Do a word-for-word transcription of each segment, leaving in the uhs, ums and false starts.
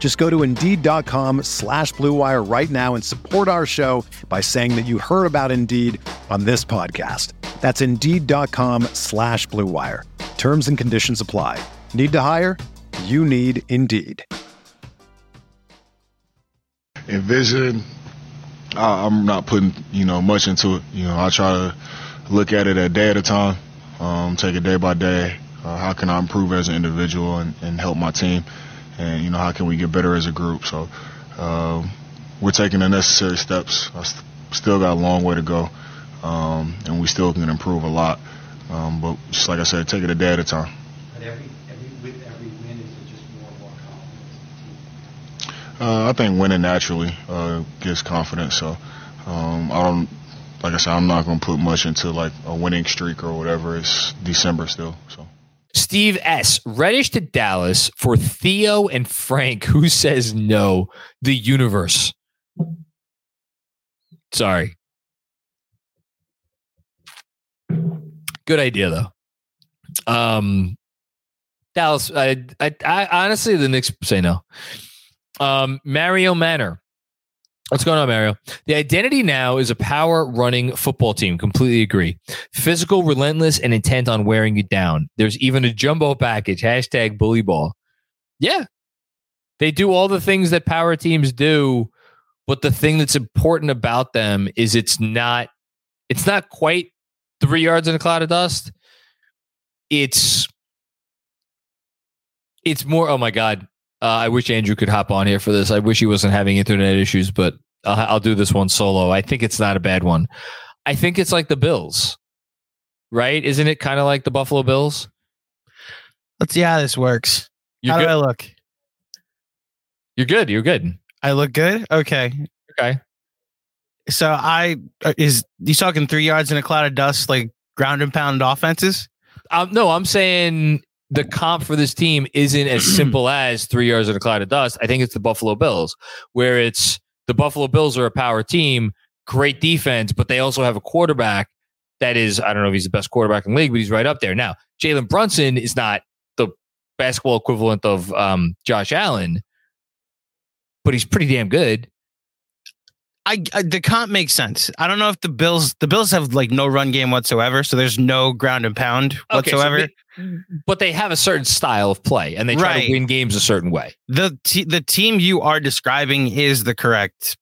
Just go to Indeed.com slash Blue Wire right now and support our show by saying that you heard about Indeed on this podcast. That's Indeed.com slash Blue Wire. Terms and conditions apply. Need to hire? You need Indeed. In vision, I, I'm not putting, you know, much into it. You know, I try to look at it a day at a time, um, take it day by day. Uh, how can I improve as an individual and, and help my team? And, you know, how can we get better as a group? So um, we're taking the necessary steps. I st- still got a long way to go, um, and we still can improve a lot. Um, but just like I said, take it a day at a time. But every, every, with every win, is it just more and more confidence in the team? Uh, I think winning naturally uh, gives confidence. So um, I don't, like I said, I'm not going to put much into like a winning streak or whatever. It's December still, so. Steve S. Reddish to Dallas for Theo and Frank. Who says no? The universe. Sorry. Good idea though. Um, Dallas. I, I. I honestly, the Knicks say no. Um, Mario Manor. What's going on, Mario? The identity now is a power-running football team. Completely agree. Physical, relentless, and intent on wearing you down. There's even a jumbo package. Hashtag bully ball. Yeah. They do all the things that power teams do, but the thing that's important about them is it's not, it's not quite three yards in a cloud of dust. It's, it's more, oh my God. Uh, I wish Andrew could hop on here for this. I wish he wasn't having internet issues, but I'll, I'll do this one solo. I think it's not a bad one. I think it's like the Bills, right? Isn't it kind of like the Buffalo Bills? Let's see how this works. You're how good? do I look? You're good. You're good. I look good? Okay. Okay. So I is you talking three yards in a cloud of dust, like ground and pound offenses? Um, no, I'm saying... The comp for this team isn't as simple as three yards in a cloud of dust. I think it's the Buffalo Bills, where it's the Buffalo Bills are a power team, great defense, but they also have a quarterback that is, I don't know if he's the best quarterback in the league, but he's right up there. Now, Jalen Brunson is not the basketball equivalent of um, Josh Allen, but he's pretty damn good. I, I the comp makes sense. I don't know if the Bills the Bills have like no run game whatsoever, so there's no ground and pound whatsoever. Okay, so they, but they have a certain style of play, and they try right. to win games a certain way. The t- the team you are describing is the correct,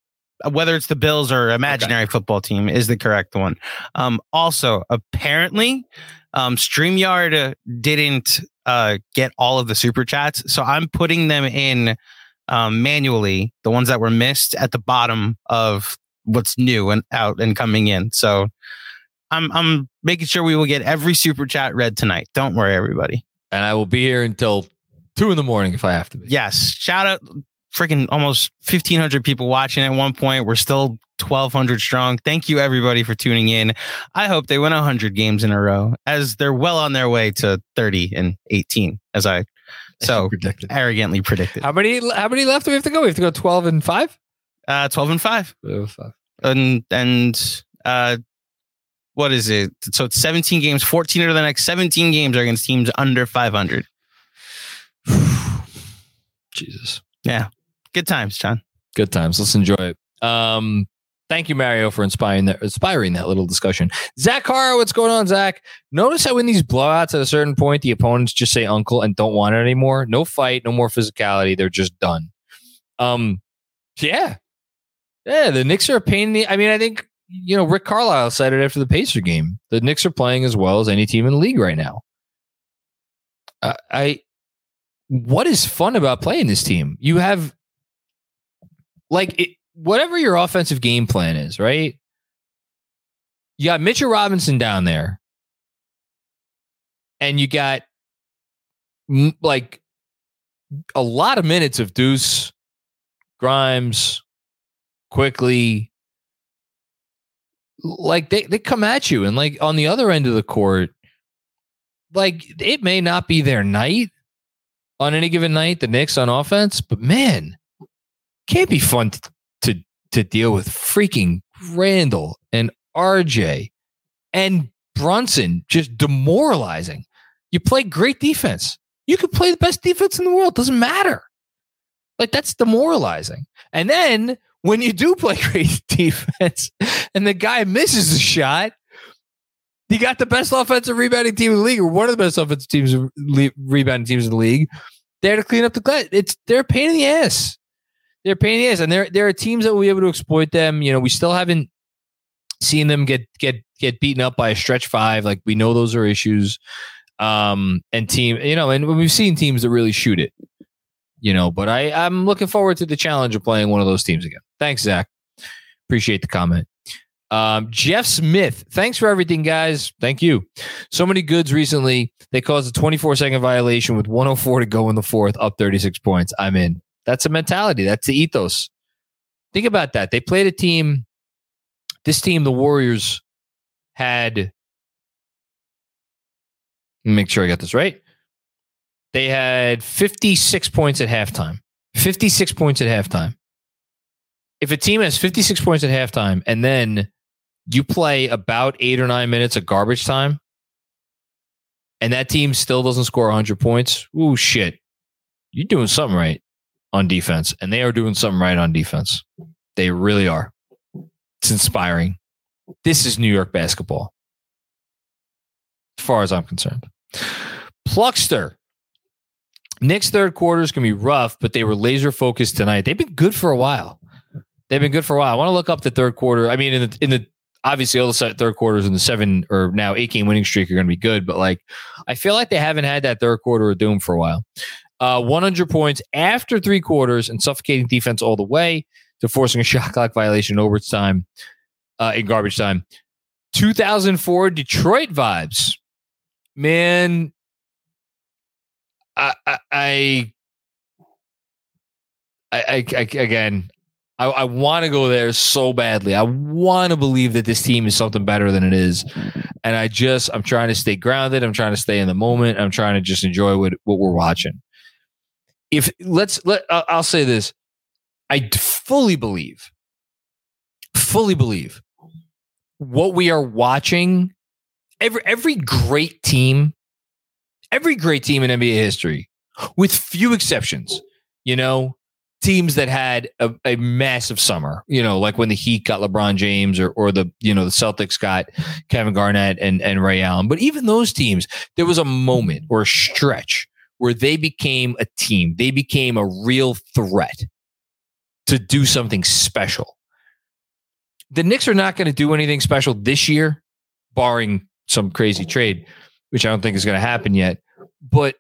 whether it's the Bills or imaginary okay. football team is the correct one. Um, also, apparently, um, StreamYard didn't uh, get all of the super chats, so I'm putting them in. Um, manually, the ones that were missed at the bottom of what's new and out and coming in. So I'm I'm making sure we will get every super chat read tonight. Don't worry, everybody. And I will be here until two in the morning if I have to be. Yes. Shout out freaking almost fifteen hundred people watching at one point. We're still twelve hundred strong. Thank you, everybody, for tuning in. I hope they win one hundred games in a row as they're well on their way to thirty and eighteen as I So predicted. arrogantly predicted. How many? How many left do we have to go? We have to go twelve and five. Uh, twelve and five. Oh, five. And and uh, what is it? So it's seventeen games. Fourteen of the next seventeen games are against teams under five hundred. Jesus. Yeah. Good times, John. Good times. Let's enjoy it. Um. Thank you, Mario, for inspiring that, inspiring that little discussion. Zach Hara, what's going on, Zach? Notice how in these blowouts at a certain point, the opponents just say uncle and don't want it anymore. No fight, no more physicality. They're just done. Um, yeah. Yeah, the Knicks are a pain in the... I mean, I think you know, Rick Carlisle said it after the Pacer game. The Knicks are playing as well as any team in the league right now. I, I what is fun about playing this team? You have like it, whatever your offensive game plan is, right? You got Mitchell Robinson down there, and you got like a lot of minutes of Deuce, Grimes, Quickley. Like they, they come at you, and like on the other end of the court, like it may not be their night on any given night, the Knicks on offense, but man, can't be fun to to, to deal with freaking Randall and R J and Brunson just demoralizing. You play great defense. You could play the best defense in the world. Doesn't matter. Like that's demoralizing. And then when you do play great defense and the guy misses a shot, you got the best offensive rebounding team in the league, or one of the best offensive teams, rebounding teams in the league, there to clean up the glass. It's they're a pain in the ass. They're a pain in the ass, and there there are teams that will be able to exploit them. You know, we still haven't seen them get get get beaten up by a stretch five. Like we know those are issues. Um, and team, you know, and we've seen teams that really shoot it. You know, but I, I'm looking forward to the challenge of playing one of those teams again. Thanks, Zach. Appreciate the comment. Um, Jeff Smith, thanks for everything, guys. Thank you. So many goods recently. They caused a twenty-four second violation with one oh four to go in the fourth, up thirty-six points. I'm in. That's the mentality. That's the ethos. Think about that. They played a team. This team, the Warriors, had. Make sure I got this right. They had fifty-six points at halftime. fifty-six points at halftime. If a team has fifty-six points at halftime and then you play about eight or nine minutes of garbage time and that team still doesn't score one hundred points, ooh, shit. You're doing something right on defense. And they are doing something right on defense. They really are. It's inspiring. This is New York basketball, as far as I'm concerned. Pluckster. Knicks third quarters can be rough, but they were laser focused tonight. They've been good for a while. They've been good for a while. I want to look up the third quarter. I mean, in the, in the obviously all the third quarters in the seven or now eight game winning streak are going to be good, but like I feel like they haven't had that third quarter of doom for a while. Uh, one hundred points after three quarters and suffocating defense all the way to forcing a shot clock violation in overtime uh, in garbage time. two thousand four Detroit vibes, man. I, I, I, I, I, again, I, I want to go there so badly. I want to believe that this team is something better than it is. And I just, I'm trying to stay grounded. I'm trying to stay in the moment. I'm trying to just enjoy what, what we're watching. If let's let, I'll say this. I fully believe, fully believe what we are watching. Every, every great team, Every great team in N B A history, with few exceptions, you know, teams that had a, a massive summer, you know, like when the Heat got LeBron James or or the, you know, the Celtics got Kevin Garnett and, and Ray Allen. But even those teams, there was a moment or a stretch where they became a team. They became a real threat to do something special. The Knicks are not going to do anything special this year, barring some crazy trade, which I don't think is going to happen yet. But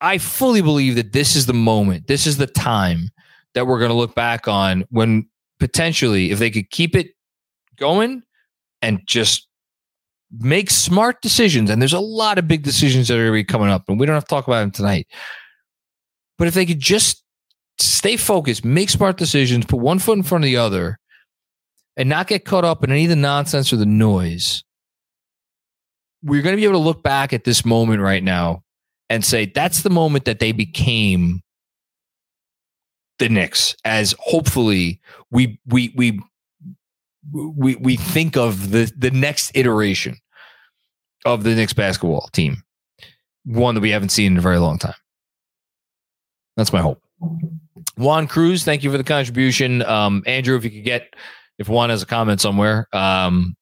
I fully believe that this is the moment. This is the time that we're going to look back on when potentially, if they could keep it going and just make smart decisions. And there's a lot of big decisions that are going to be coming up, and we don't have to talk about them tonight. But if they could just stay focused, make smart decisions, put one foot in front of the other, and not get caught up in any of the nonsense or the noise, we're going to be able to look back at this moment right now and say, that's the moment that they became the Knicks, as hopefully we, we, we, we, we think of the, the next iteration of the Knicks basketball team, one that we haven't seen in a very long time. That's my hope. Juan Cruz, thank you for the contribution. Um, Andrew, if you could get, if Juan has a comment somewhere, um,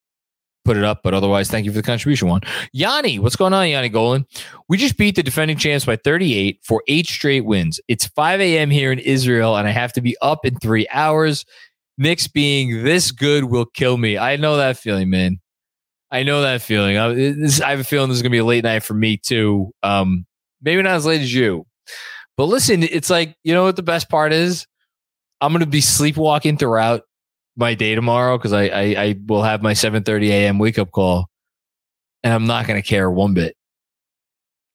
put it up, but otherwise, thank you for the contribution, Juan. Yanni, what's going on, Yanni Golan? We just beat the defending champs by thirty-eight for eight straight wins. It's five a.m. here in Israel, and I have to be up in three hours. Knicks being this good will kill me. I know that feeling, man. I know that feeling. I, this, I have a feeling this is going to be a late night for me too. Um, maybe not as late as you, but listen, it's like, you know what the best part is? I'm going to be sleepwalking throughout my day tomorrow because I, I I will have my seven thirty a.m. wake up call, and I'm not going to care one bit.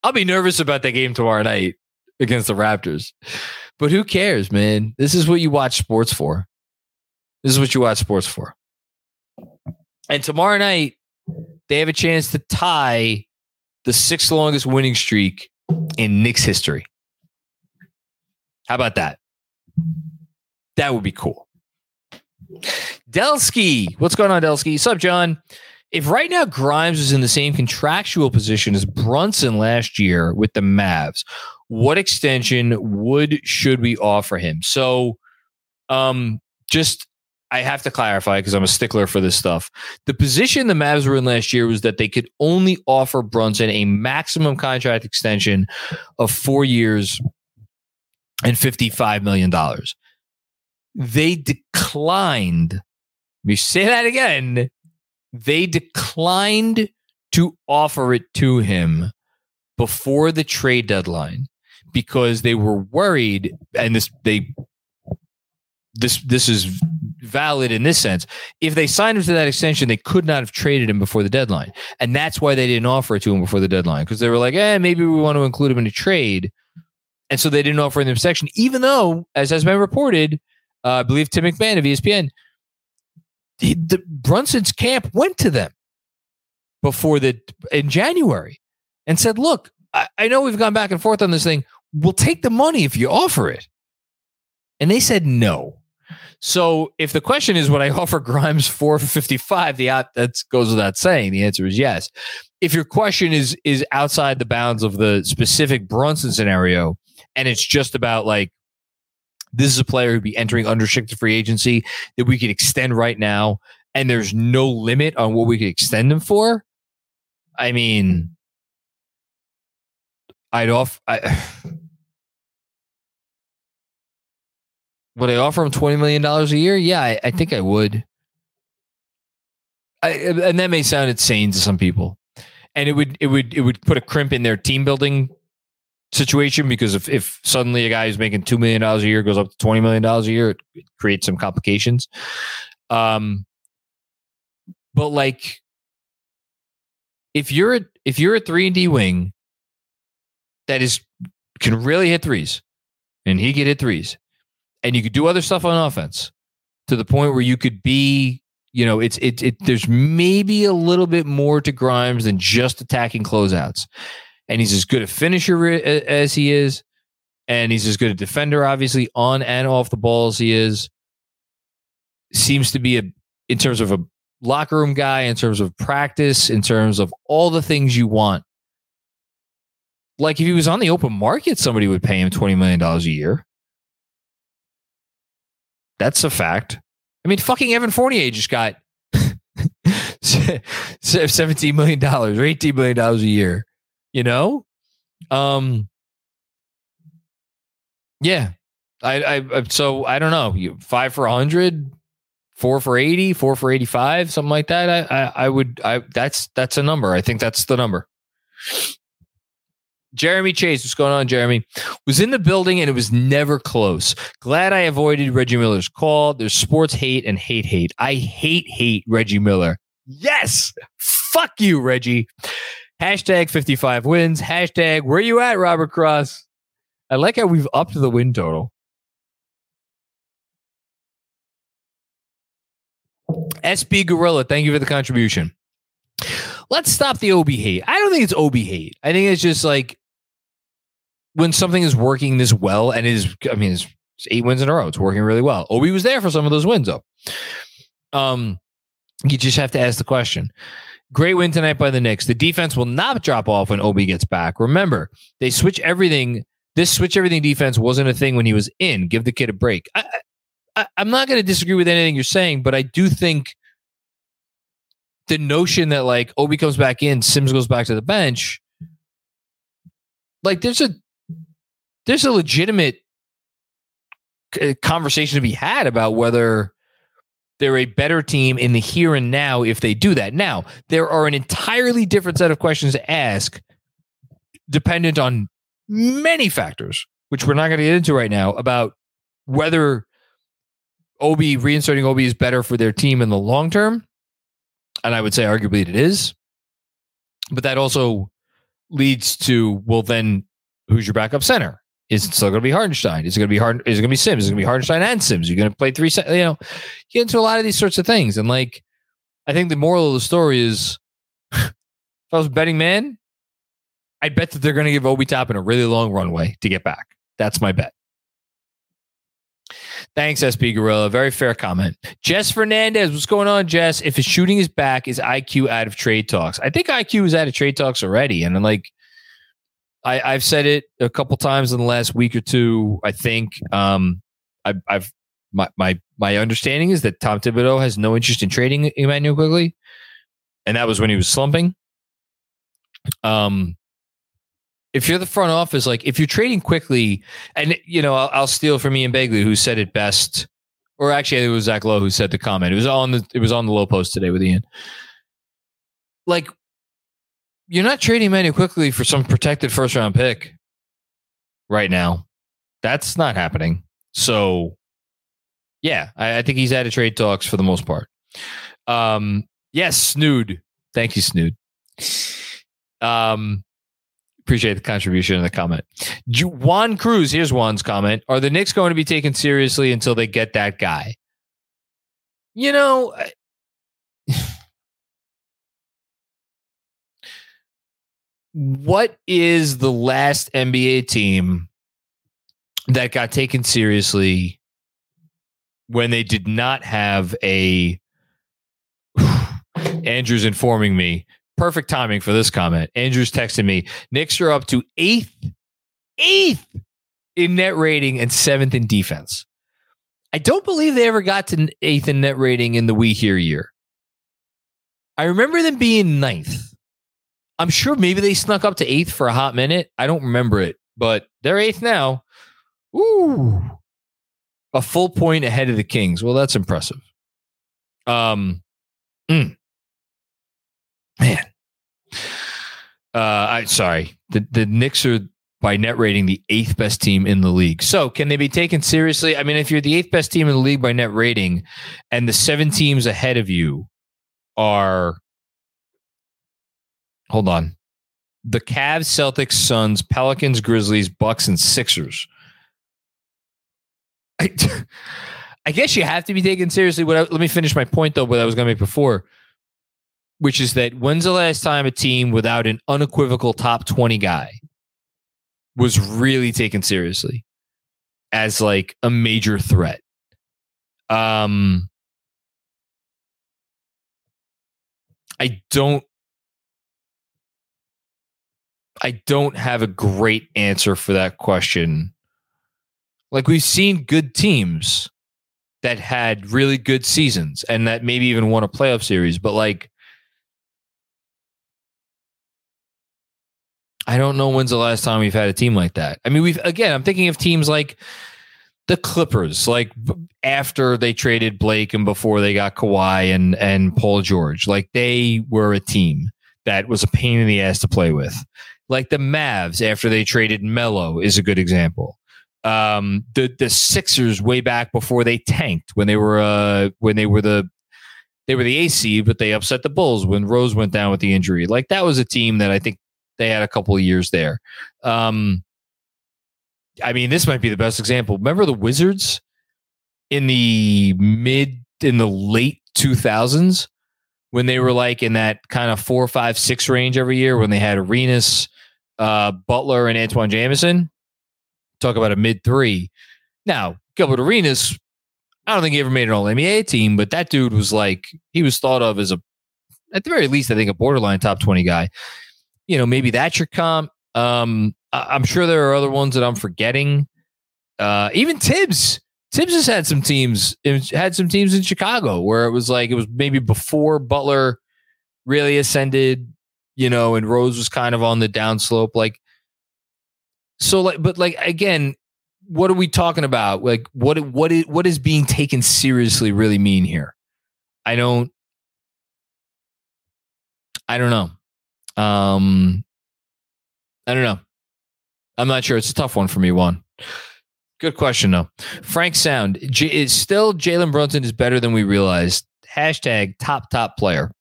I'll be nervous about that game tomorrow night against the Raptors, but who cares, man? This is what you watch sports for. This is what you watch sports for. And tomorrow night, they have a chance to tie the sixth longest winning streak in Knicks history. How about that? That would be cool. Delsky. What's going on, Delsky? What's up, John? If right now Grimes was in the same contractual position as Brunson last year with the Mavs, what extension would should we offer him? So um, just... I have to clarify because I'm a stickler for this stuff. The position the Mavs were in last year was that they could only offer Brunson a maximum contract extension of four years and fifty-five million dollars. They declined. Let me say that again. They declined to offer it to him before the trade deadline because they were worried, and this they this this is valid in this sense. If they signed him to that extension, they could not have traded him before the deadline. And that's why they didn't offer it to him before the deadline, because they were like, eh, maybe we want to include him in a trade. And so they didn't offer him the extension, even though, as has been reported, uh, I believe Tim McMahon of E S P N, he, the Brunson's camp went to them before the in January and said, look, I, I know we've gone back and forth on this thing. We'll take the money if you offer it. And they said no. So if the question is, would I offer Grimes four for fifty-five? The out, that goes without saying. The answer is yes. If your question is is outside the bounds of the specific Brunson scenario, and it's just about like, this is a player who'd be entering unrestricted free agency that we could extend right now, and there's no limit on what we could extend him for. I mean, I'd off. I, Would I offer him twenty million dollars a year? Yeah, I, I think I would. I, and that may sound insane to some people. And it would it would, it would put a crimp in their team building situation, because if, if suddenly a guy who's making two million dollars a year goes up to twenty million dollars a year, it, it creates some complications. Um, but like, if you're a, if you're a three and D wing that is can really hit threes, and he can hit threes, and you could do other stuff on offense to the point where you could be, you know, it's it it. There's maybe a little bit more to Grimes than just attacking closeouts, and he's as good a finisher as he is, and he's as good a defender, obviously, on and off the ball as he is. Seems to be a in terms of a locker room guy, in terms of practice, in terms of all the things you want. Like if he was on the open market, somebody would pay him twenty million dollars a year. That's a fact. I mean, fucking Evan Fournier just got seventeen million dollars or eighteen million dollars a year, you know? Um, yeah. I, I, so I don't know. You five for a hundred, four for eighty, four for eighty-five, something like that. I, I, I would, I, that's, that's a number. I think that's the number. Jeremy Chase, what's going on, Jeremy? Was in the building and it was never close. Glad I avoided Reggie Miller's call. There's sports hate and hate hate. I hate hate Reggie Miller. Yes! Fuck you, Reggie. Hashtag fifty-five wins. Hashtag where you at, Robert Cross? I like how we've upped the win total. S B Gorilla, thank you for the contribution. Let's stop the O B hate. I don't think it's O B hate. I think it's just like, when something is working this well, and it is, I mean, it's eight wins in a row. It's working really well. Obi was there for some of those wins, though. Um, you just have to ask the question. Great win tonight by the Knicks. The defense will not drop off when Obi gets back. Remember, they switch everything. This switch everything defense wasn't a thing when he was in. Give the kid a break. I, I, I'm not going to disagree with anything you're saying, but I do think the notion that like Obi comes back in, Sims goes back to the bench, like there's a There's a legitimate conversation to be had about whether They're a better team in the here and now if they do that. Now, there are an entirely different set of questions to ask dependent on many factors, which we're not going to get into right now, about whether Obi, reinserting Obi is better for their team in the long term. And I would say arguably it is. But that also leads to, well, then who's your backup center? Is it still going to be Hartenstein? Is it going to be hard? Is it going to be Sims? Is it going to be Hartenstein and Sims? You're going to play three. You know, you get into a lot of these sorts of things. And like, I think the moral of the story is, if I was a betting man, I'd bet that they're going to give Obi Toppin a really long runway to get back. That's my bet. Thanks, S B Gorilla. Very fair comment. Jess Fernandez, what's going on, Jess? If his shooting is back, is I Q out of trade talks? I think I Q is out of trade talks already. And I'm like, I, I've said it a couple times in the last week or two. I think um, I, I've my my my understanding is that Tom Thibodeau has no interest in trading Emmanuel Quickley, and that was when he was slumping. Um, if you're the front office, like if you're trading Quickley, and you know, I'll, I'll steal from Ian Begley, who said it best, or actually it was Zach Lowe who said the comment. It was on the it was on the Low Post today with Ian. Like, you're not trading Emmanuel Quickley for some protected first round pick right now. That's not happening. So yeah, I, I think he's out of trade talks for the most part. Um, yes, Snood. Thank you, Snood. Um, appreciate the contribution and the comment. Juan Cruz. Here's Juan's comment. Are the Knicks going to be taken seriously until they get that guy? You know, I, what is the last N B A team that got taken seriously when they did not have a... Andrew's informing me. Perfect timing for this comment. Andrew's texting me. Knicks are up to eighth, eighth in net rating and seventh in defense. I don't believe they ever got to eighth in net rating in the We Here year. I remember them being ninth. I'm sure maybe they snuck up to eighth for a hot minute. I don't remember it, but they're eighth now. Ooh, a full point ahead of the Kings. Well, that's impressive. Um, mm. Man, uh, I sorry. The the Knicks are by net rating the eighth best team in the league. So can they be taken seriously? I mean, if you're the eighth best team in the league by net rating, and the seven teams ahead of you are. Hold on. The Cavs, Celtics, Suns, Pelicans, Grizzlies, Bucks, and Sixers. I, I guess you have to be taken seriously. What I, let me finish my point, though, what I was going to make before, which is that when's the last time a team without an unequivocal top twenty guy was really taken seriously as like a major threat? Um, I don't. I don't have a great answer for that question. Like, we've seen good teams that had really good seasons and that maybe even won a playoff series, but like, I don't know when's the last time we've had a team like that. I mean, we've, again, I'm thinking of teams like the Clippers, like after they traded Blake and before they got Kawhi and, and Paul George, like they were a team that was a pain in the ass to play with. Like the Mavs after they traded Melo is a good example. Um, the the Sixers way back before they tanked when they were uh, when they were the they were the eighth seed, but they upset the Bulls when Rose went down with the injury. Like that was a team that I think they had a couple of years there. Um, I mean, this might be the best example. Remember the Wizards in the mid in the late two thousands when they were like in that kind of four, five, six range every year when they had Arenas, Uh, Butler and Antoine Jamison. Talk about a mid three. Now, Gilbert Arenas, I don't think he ever made an All N B A team, but that dude was like, he was thought of as a, at the very least, I think a borderline top twenty guy. You know, maybe that's your comp. Um, I- I'm sure there are other ones that I'm forgetting. Uh, even Tibbs. Tibbs has had some teams, had some teams in Chicago where it was like, it was maybe before Butler really ascended. You know, and Rose was kind of on the downslope. Like, so like, but like, again, what are we talking about? Like, what, what, what is being taken seriously really mean here? I don't, I don't know. Um, I don't know. I'm not sure. It's a tough one for me, Juan. Good question, though. Frank Sound J- is still Jalen Brunson is better than we realized. Hashtag top, top player.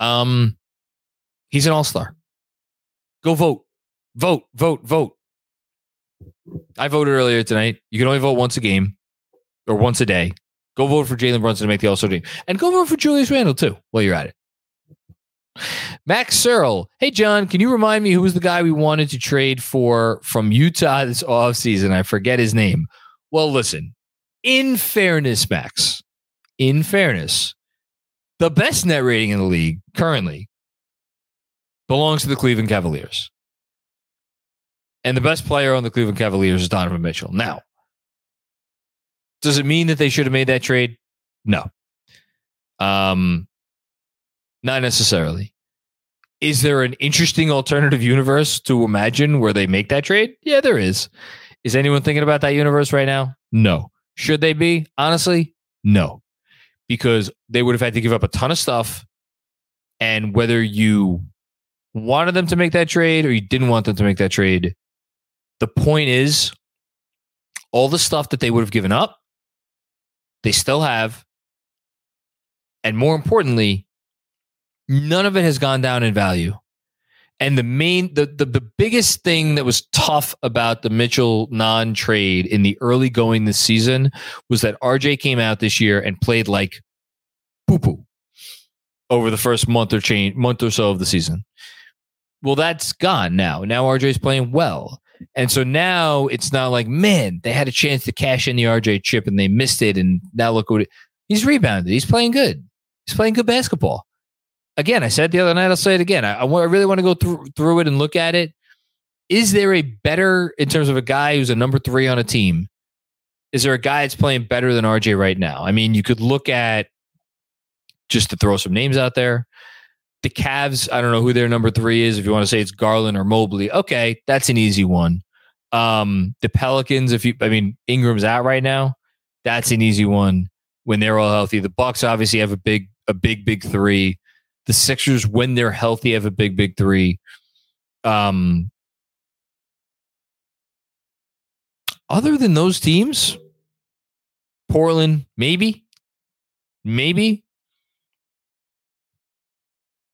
Um, he's an all-star. Go vote, vote, vote, vote. I voted earlier tonight. You can only vote once a game or once a day. Go vote for Jalen Brunson to make the all-star team, and go vote for Julius Randall too while you're at it. Max Searle. Hey, John, can you remind me who was the guy we wanted to trade for from Utah this offseason? I forget his name. Well, listen, in fairness, Max, in fairness, the best net rating in the league currently belongs to the Cleveland Cavaliers. And the best player on the Cleveland Cavaliers is Donovan Mitchell. Now, does it mean that they should have made that trade? No. Um... Not necessarily. Is there an interesting alternative universe to imagine where they make that trade? Yeah, there is. Is anyone thinking about that universe right now? No. Should they be? Honestly, no. Because they would have had to give up a ton of stuff. And whether you wanted them to make that trade or you didn't want them to make that trade, the point is all the stuff that they would have given up, they still have. And more importantly, none of it has gone down in value. And the main, the, the, the biggest thing that was tough about the Mitchell non-trade in the early going this season was that R J came out this year and played like poo-poo over the first month or change, month or so of the season. Well, that's gone now. Now R J's playing well. And so now it's not like, man, they had a chance to cash in the R J chip and they missed it. And now look what it, he's rebounded. He's playing good. He's playing good basketball. Again, I said the other night, I'll say it again. I, I, want, I really want to go through, through it and look at it. Is there a better, in terms of a guy who's a number three on a team, is there a guy that's playing better than R J right now? I mean, you could look at, just to throw some names out there, the Cavs, I don't know who their number three is. If you want to say it's Garland or Mobley, okay, that's an easy one. Um, the Pelicans, if you, I mean, Ingram's out right now. That's an easy one when they're all healthy. The Bucks obviously have a big, a big, big three. The Sixers, when they're healthy, have a big, big three. Um, other than those teams, Portland, maybe, maybe.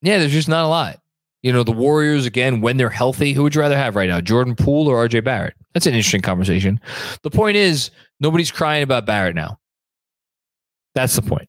Yeah, there's just not a lot. You know, the Warriors, again, when they're healthy, who would you rather have right now, Jordan Poole or R J Barrett? That's an interesting conversation. The point is, nobody's crying about Barrett now. That's the point.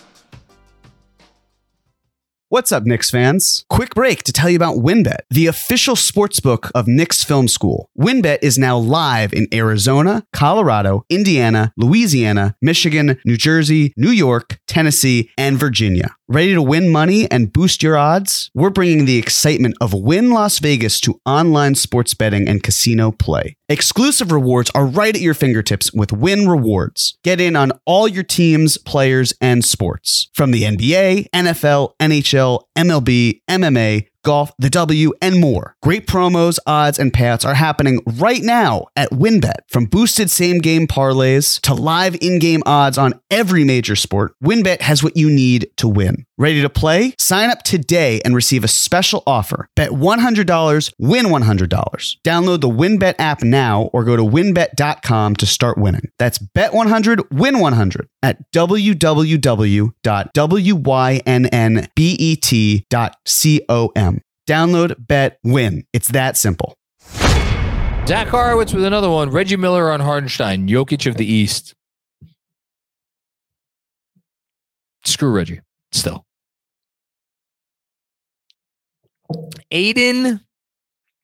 What's up, Knicks fans? Quick break to tell you about WynnBET, the official sportsbook of Knicks Film School. WynnBET is now live in Arizona, Colorado, Indiana, Louisiana, Michigan, New Jersey, New York, Tennessee, and Virginia. Ready to win money and boost your odds? We're bringing the excitement of Wynn Las Vegas to online sports betting and casino play. Exclusive rewards are right at your fingertips with Wynn Rewards. Get in on all your teams, players, and sports. From the N B A, N F L, N H L, M L B, M M A, golf, the W, and more. Great promos, odds, and payouts are happening right now at WynnBET. From boosted same-game parlays to live in-game odds on every major sport, WynnBET has what you need to win. Ready to play? Sign up today and receive a special offer. Bet one hundred dollars, win one hundred dollars. Download the WynnBET app now or go to WynnBET dot com to start winning. That's bet one hundred, win one hundred at w w w dot wynnbet dot com. Download, bet, win. It's that simple. Zach Horowitz with another one. Reggie Miller on Hartenstein. Jokic of the East. Screw Reggie. Still. Aiden.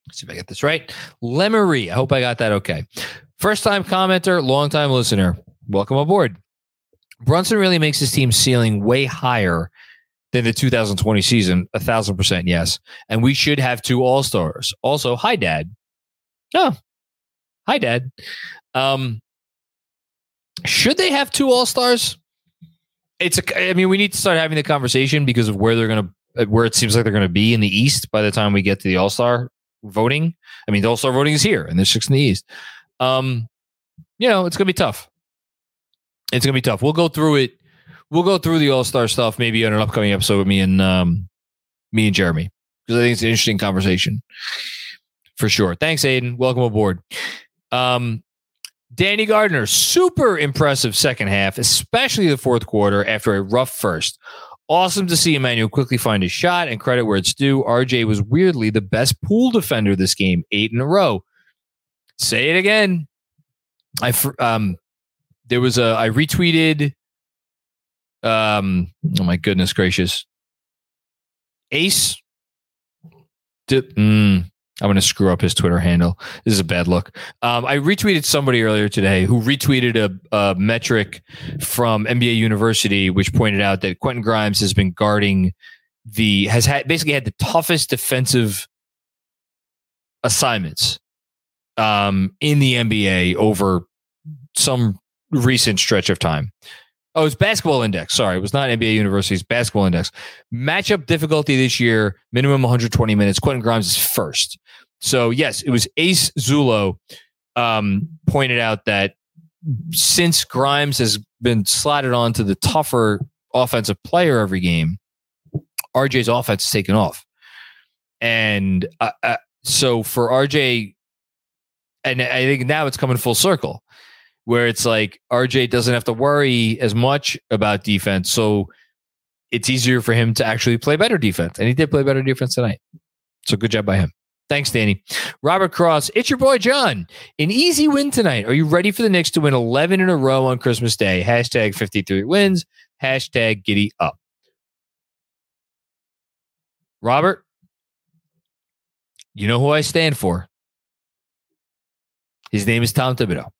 Let's see if I get this right. Lemery. I hope I got that okay. First time commenter, long time listener. Welcome aboard. Brunson really makes his team ceiling way higher than the two thousand twenty season, a thousand percent yes. And we should have two all-stars. Also, hi, Dad. Oh, hi, Dad. Um, should they have two all-stars? It's a, I mean, we need to start having the conversation because of where they're going to, where it seems like they're going to be in the East by the time we get to the all-star voting. I mean, the all-star voting is here and there's six in the East. Um, you know, it's going to be tough. It's going to be tough. We'll go through it. We'll go through the all-star stuff maybe on an upcoming episode with me and um, me and Jeremy, because I think it's an interesting conversation for sure. Thanks, Aiden. Welcome aboard. Um, Danny Gardner, super impressive second half, especially the fourth quarter after a rough first. Awesome to see Emmanuel Quickley find his shot and credit where it's due. R J was weirdly the best pool defender this game, eight in a row. Say it again. I um, there was a I retweeted. Um, oh my goodness gracious. Ace. Dip, mm, I'm going to screw up his Twitter handle. This is a bad look. Um, I retweeted somebody earlier today who retweeted a, a metric from N B A University, which pointed out that Quentin Grimes has been guarding the, has had basically had the toughest defensive assignments um, in the N B A over some recent stretch of time. Oh, it's Basketball Index. Sorry, it was not N B A University's Basketball Index. Matchup difficulty this year, minimum one hundred twenty minutes. Quentin Grimes is first. So, yes, it was Ace Zulo um, pointed out that since Grimes has been slotted on to the tougher offensive player every game, R J's offense has taken off. And uh, uh, so for R J, and I think now it's coming full circle, where it's like R J doesn't have to worry as much about defense. So it's easier for him to actually play better defense. And he did play better defense tonight. So good job by him. Thanks, Danny. Robert Cross, it's your boy, John. An easy win tonight. Are you ready for the Knicks to win eleven in a row on Christmas Day? Hashtag fifty-three wins. Hashtag giddy up. Robert, you know who I stand for. His name is Tom Thibodeau.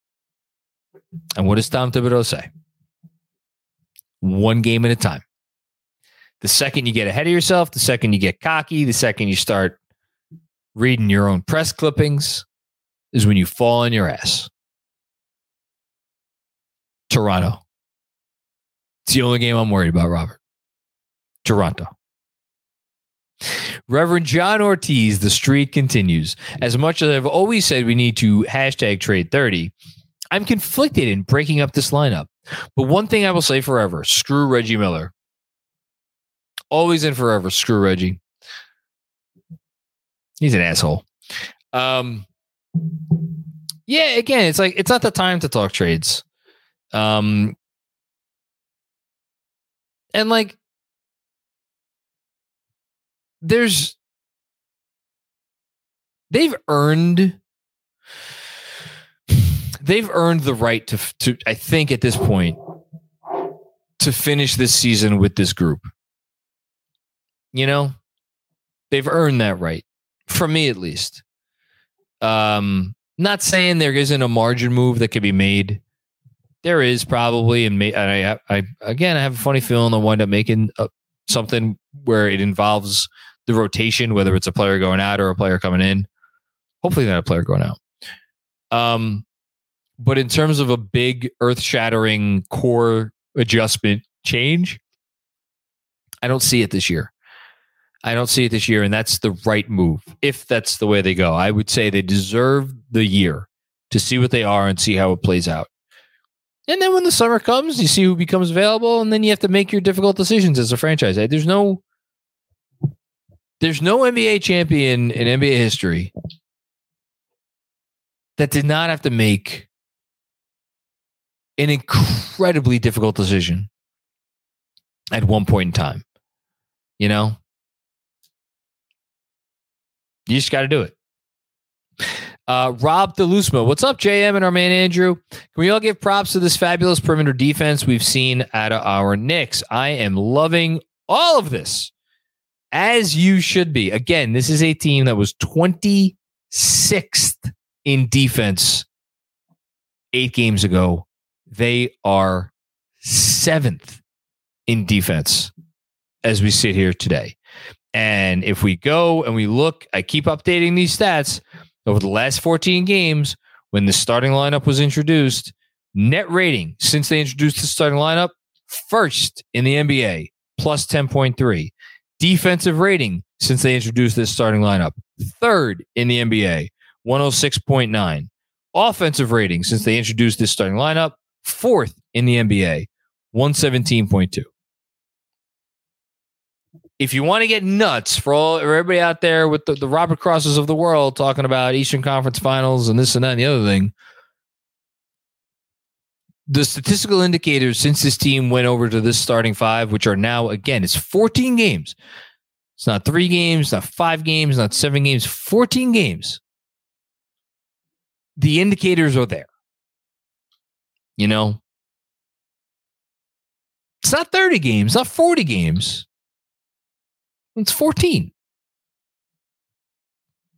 And what does Tom Thibodeau say? One game at a time. The second you get ahead of yourself, the second you get cocky, the second you start reading your own press clippings is when you fall on your ass. Toronto. It's the only game I'm worried about, Robert. Toronto. Reverend John Ortiz, the streak continues. As much as I've always said we need to hashtag trade thirty, I'm conflicted in breaking up this lineup, but one thing I will say forever, screw Reggie Miller. Always and forever, screw Reggie. He's an asshole. Um, yeah, again, it's like, it's not the time to talk trades. Um, And like, there's, they've earned, they've earned the right to, to, I think at this point, to finish this season with this group. You know, they've earned that right, for me at least. Um, not saying there isn't a margin move that could be made. There is probably, and may, I, I, I again, I have a funny feeling they'll wind up making a, something where it involves the rotation, whether it's a player going out or a player coming in. Hopefully not a player going out. Um, but in terms of a big earth-shattering core adjustment change, I don't see it this year. I don't see it this year, and that's the right move if that's the way they go. I would say they deserve the year to see what they are and see how it plays out. And then when the summer comes, you see who becomes available, and then you have to make your difficult decisions as a franchise. There's no, there's no N B A champion in N B A history that did not have to make an incredibly difficult decision at one point in time. You know? You just got to do it. Uh, Rob DeLusma. What's up, J M and our man Andrew? Can we all give props to this fabulous perimeter defense we've seen out of our Knicks? I am loving all of this, as you should be. Again, this is a team that was twenty-sixth in defense eight games ago. They are seventh in defense as we sit here today. And if we go and we look, I keep updating these stats. Over the last fourteen games, when the starting lineup was introduced, net rating, since they introduced the starting lineup, first in the N B A, plus ten point three. Defensive rating, since they introduced this starting lineup, third in the N B A, one oh six point nine. Offensive rating, since they introduced this starting lineup, fourth in the N B A, one seventeen point two. If you want to get nuts for all for everybody out there with the, the Robert Crosses of the world talking about Eastern Conference Finals and this and that and the other thing, the statistical indicators since this team went over to this starting five, which are now, again, it's fourteen games. It's not three games, not five games, not seven games, fourteen games. The indicators are there. You know? It's not thirty games, not forty games. It's fourteen.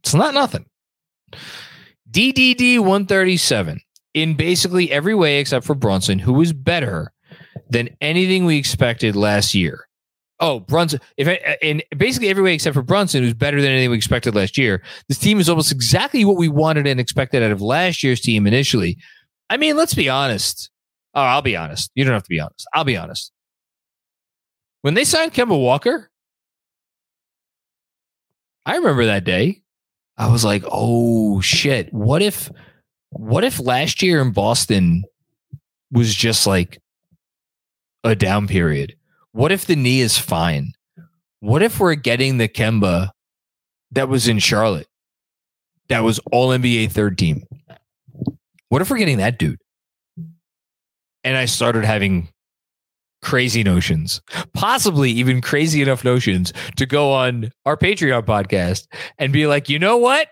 It's not nothing. D D D one thirty-seven. In basically every way except for Brunson, who was better than anything we expected last year. Oh, Brunson. If I, in basically every way except for Brunson, who's better than anything we expected last year. This team is almost exactly what we wanted and expected out of last year's team initially. I mean, let's be honest. Oh, I'll be honest. You don't have to be honest. I'll be honest. When they signed Kemba Walker, I remember that day. I was like, oh shit. What if, what if last year in Boston was just like a down period? What if the knee is fine? What if we're getting the Kemba that was in Charlotte? That was all N B A third team. What if we're getting that dude? And I started having crazy notions, possibly even crazy enough notions to go on our Patreon podcast and be like, you know what?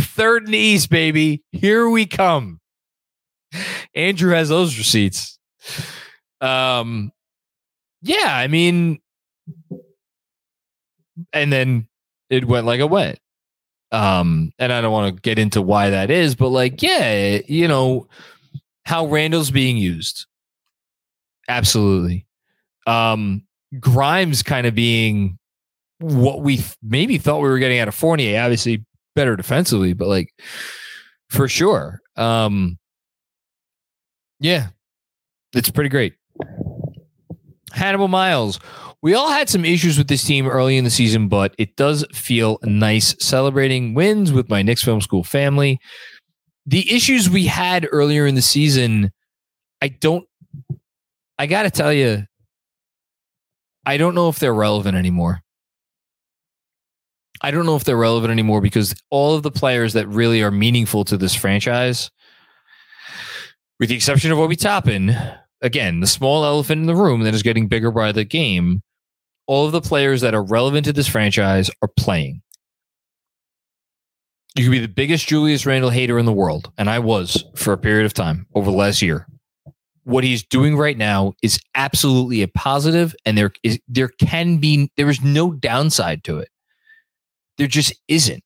Third and East, baby. Here we come. Andrew has those receipts. Um, yeah, I mean, and then it went like it went. Um, and I don't want to get into why that is, but like, yeah, you know, how Randall's being used. Absolutely. Um, Grimes kind of being what we th- maybe thought we were getting out of Fournier, obviously better defensively, but like for sure. Um, yeah, it's pretty great. Hannibal Miles. We all had some issues with this team early in the season, but it does feel nice celebrating wins with my Knicks Film School family. The issues we had earlier in the season, I don't, I got to tell you, I don't know if they're relevant anymore. I don't know if they're relevant anymore because all of the players that really are meaningful to this franchise, with the exception of Obi Toppin, again, the small elephant in the room that is getting bigger by the game, all of the players that are relevant to this franchise are playing. You could be the biggest Julius Randall hater in the world, and I was for a period of time over the last year. What he's doing right now is absolutely a positive, and there is there can be there is no downside to it. There just isn't,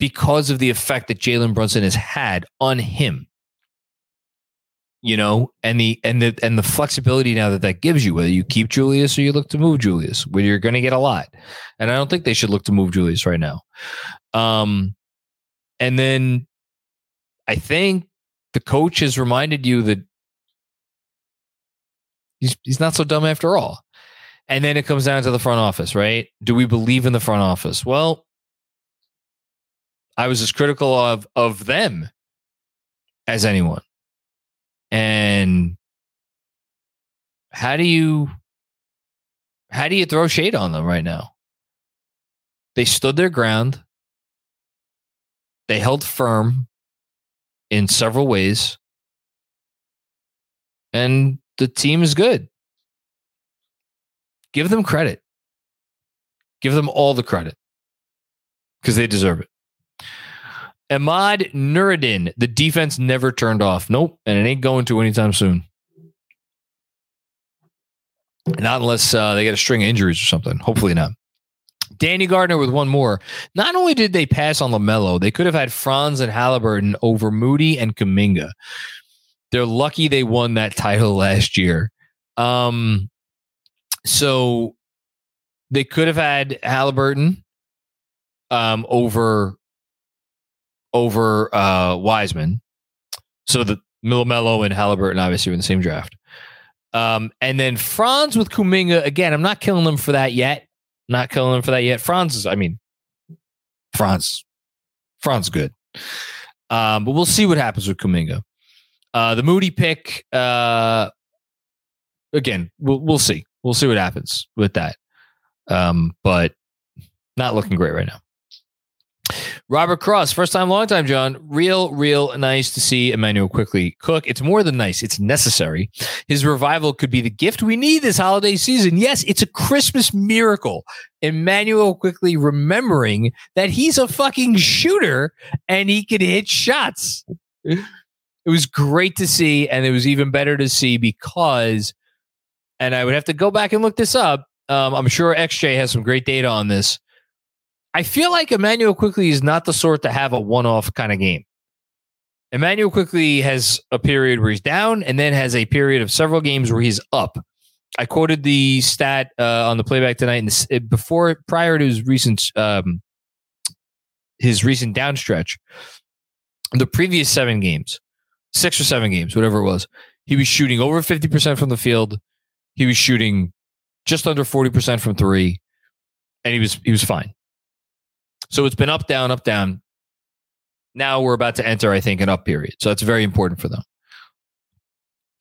because of the effect that Jalen Brunson has had on him. You know, and the and the and the flexibility now that that gives you, whether you keep Julius or you look to move Julius, where you're going to get a lot. And I don't think they should look to move Julius right now. Um, and then I think the coach has reminded you that he's he's not so dumb after all. And then it comes down to the front office, right? Do we believe in the front office? Well, I was as critical of, of them as anyone. And how do you how do you throw shade on them right now? They stood their ground. They held firm in several ways. And the team is good. Give them credit. Give them all the credit, because they deserve it. Ahmad Nureddin, the defense never turned off. Nope, and it ain't going to anytime soon. Not unless uh, they get a string of injuries or something. Hopefully not. Danny Gardner with one more. Not only did they pass on LaMelo, they could have had Franz and Halliburton over Moody and Kuminga. They're lucky they won that title last year. Um, so they could have had Halliburton um, over... over uh, Wiseman. So the LaMelo and Halliburton obviously were in the same draft. Um, and then Franz with Kuminga. Again, I'm not killing them for that yet. Not killing them for that yet. Franz is, I mean, Franz. Franz good. Um, but we'll see what happens with Kuminga. Uh, the Moody pick, uh, again, we'll, we'll see. We'll see what happens with that. Um, but not looking great right now. Robert Cross, first time, long time, John. Real, real nice to see Emmanuel Quickley cook. It's more than nice. It's necessary. His revival could be the gift we need this holiday season. Yes, it's a Christmas miracle. Emmanuel Quickley remembering that he's a fucking shooter and he can hit shots. It was great to see, and it was even better to see because, and I would have to go back and look this up. Um, I'm sure X J has some great data on this. I feel like Emmanuel Quickley is not the sort to have a one-off kind of game. Emmanuel Quickley has a period where he's down and then has a period of several games where he's up. I quoted the stat uh, on the playback tonight, and it, before prior to his recent um, his recent downstretch, the previous seven games, six or seven games, whatever it was, he was shooting over fifty percent from the field. He was shooting just under forty percent from three, and he was he was fine. So it's been up, down, up, down. Now we're about to enter, I think, an up period. So that's very important for them.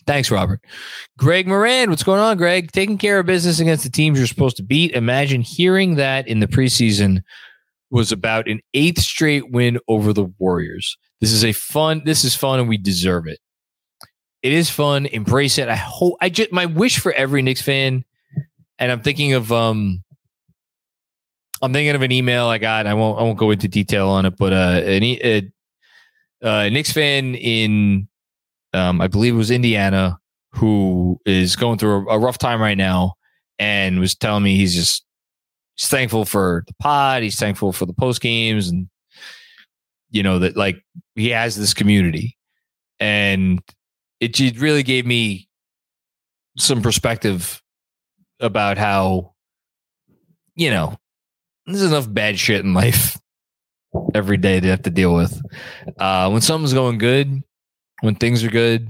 Thanks, Robert. Greg Moran, what's going on, Greg? Taking care of business against the teams you're supposed to beat. Imagine hearing that in the preseason was about an eighth straight win over the Warriors. This is a fun. This is fun, and we deserve it. It is fun. Embrace it. I hope. I just my wish for every Knicks fan, and I'm thinking of um. I'm thinking of an email I got. I won't. I won't go into detail on it, but uh, an a, a Knicks fan in, um, I believe it was Indiana, who is going through a, a rough time right now, and was telling me he's just he's thankful for the pod. He's thankful for the post games, and you know that like he has this community, and it, it really gave me some perspective about how, you know. There's enough bad shit in life every day to have to deal with. Uh, when something's going good, when things are good,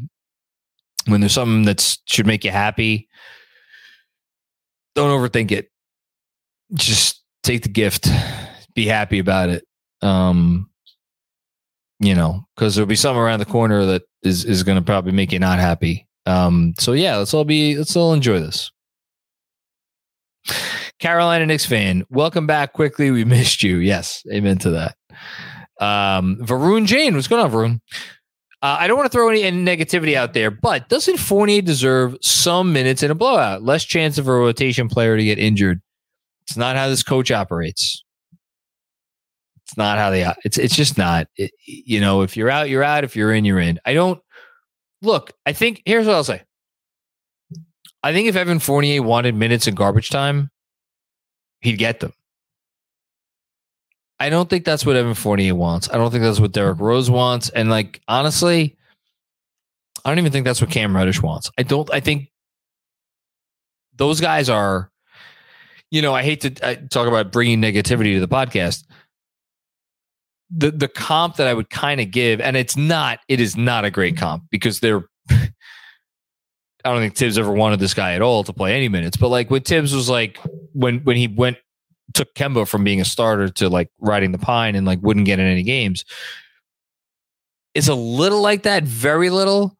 when there's something that should make you happy, don't overthink it. Just take the gift. Be happy about it. Um, you know, because there'll be something around the corner that is, is going to probably make you not happy. Um, so, yeah, let's all be, let's all enjoy this. Carolina Knicks fan, welcome back quickly. We missed you. Yes, amen to that. Um, Varun Jain, what's going on, Varun? Uh, I don't want to throw any, any negativity out there, but doesn't Fournier deserve some minutes in a blowout? Less chance of a rotation player to get injured. It's not how this coach operates. It's not how they, it's, it's just not, it, you know, if you're out, you're out. If you're in, you're in. I don't look, I think here's what I'll say. I think if Evan Fournier wanted minutes in garbage time, he'd get them. I don't think that's what Evan Fournier wants. I don't think that's what Derrick Rose wants. And like, honestly, I don't even think that's what Cam Reddish wants. I don't, I think those guys are, you know, I hate to I talk about bringing negativity to the podcast. The, the comp that I would kind of give, and it's not, it is not a great comp because they're, I don't think Tibbs ever wanted this guy at all to play any minutes, but like with Tibbs was like when, when he went, took Kemba from being a starter to like riding the pine and like wouldn't get in any games. It's a little like that, very little,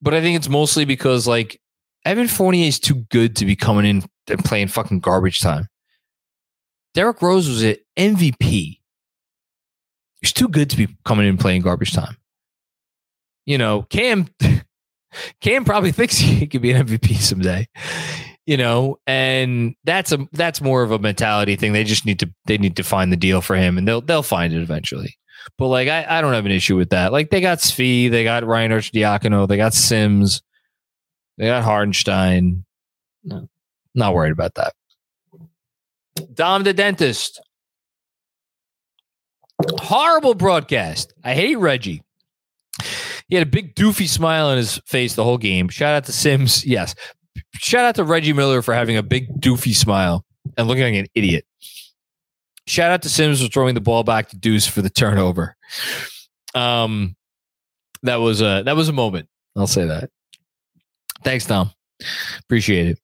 but I think it's mostly because like Evan Fournier is too good to be coming in and playing fucking garbage time. Derrick Rose was an M V P. He's too good to be coming in and playing garbage time. You know, Cam... Cam probably thinks he could be an M V P someday, you know, and that's a that's more of a mentality thing. They just need to they need to find the deal for him, and they'll they'll find it eventually. But like I, I don't have an issue with that. Like they got Svi, they got Ryan Arcidiacono, they got Sims, they got Hartenstein. No, not worried about that. Dom the Dentist, horrible broadcast. I hate Reggie. He had a big doofy smile on his face the whole game. Shout out to Sims. Yes. Shout out to Reggie Miller for having a big doofy smile and looking like an idiot. Shout out to Sims for throwing the ball back to Deuce for the turnover. Um, that was a, that was a moment. I'll say that. Thanks, Tom. Appreciate it.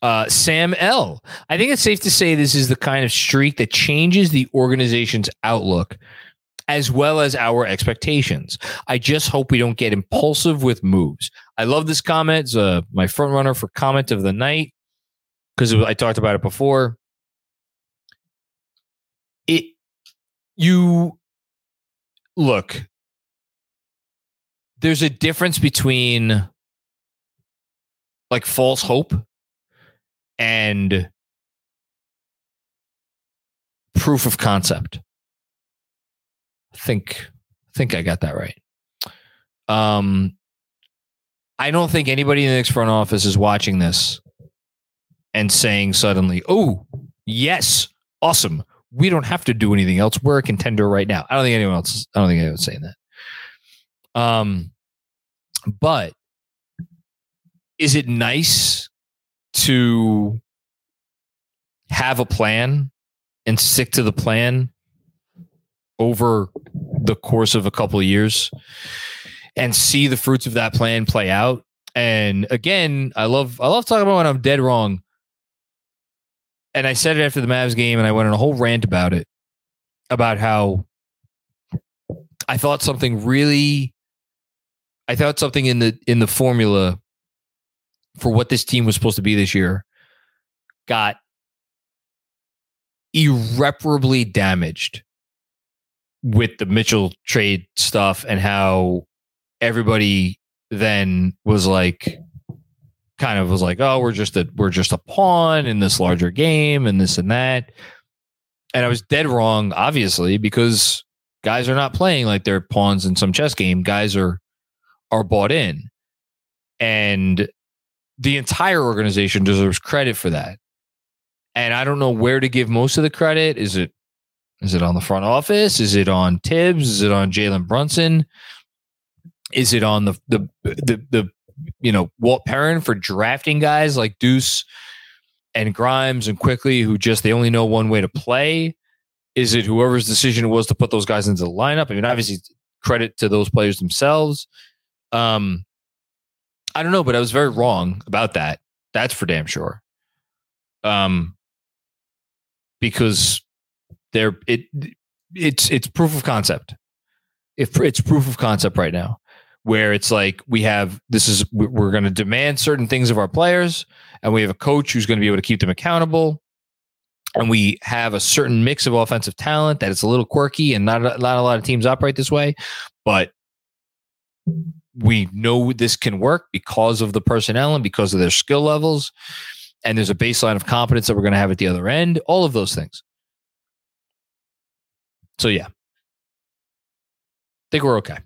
Uh, Sam L. I think it's safe to say this is the kind of streak that changes the organization's outlook, as well as our expectations. I just hope we don't get impulsive with moves. I love this comment. It's uh, my front runner for comment of the night because I talked about it before. It, you look, there's a difference between like false hope and proof of concept. think think I got that right. Um, I don't think anybody in the Knicks front office is watching this and saying suddenly, oh, yes, awesome. We don't have to do anything else. We're a contender right now. I don't think anyone else, I don't think anyone's saying that. Um, but is it nice to have a plan and stick to the plan over the course of a couple of years and see the fruits of that plan play out? And again, I love, I love talking about when I'm dead wrong. And I said it after the Mavs game and I went on a whole rant about it, about how I thought something really, I thought something in the, in the formula for what this team was supposed to be this year got irreparably damaged with the Mitchell trade stuff and how everybody then was like, kind of was like, oh, we're just a, we're just a pawn in this larger game and this and that. And I was dead wrong, obviously, because guys are not playing like they're pawns in some chess game. Guys are, are bought in, and the entire organization deserves credit for that. And I don't know where to give most of the credit. Is it, Is it on the front office? Is it on Tibbs? Is it on Jalen Brunson? Is it on the, the, the, the, you know, Walt Perrin for drafting guys like Deuce and Grimes and Quickley, who just, they only know one way to play? Is it whoever's decision it was to put those guys into the lineup? I mean, obviously credit to those players themselves. Um, I don't know, but I was very wrong about that. That's for damn sure. Um, because There, it it's it's proof of concept. If it's proof of concept right now, where it's like we have this is we're going to demand certain things of our players, and we have a coach who's going to be able to keep them accountable, and we have a certain mix of offensive talent that it's a little quirky, and not not a lot of teams operate this way, but we know this can work because of the personnel and because of their skill levels. And there's a baseline of competence that we're going to have at the other end, all of those things. So, yeah, I think we're okay.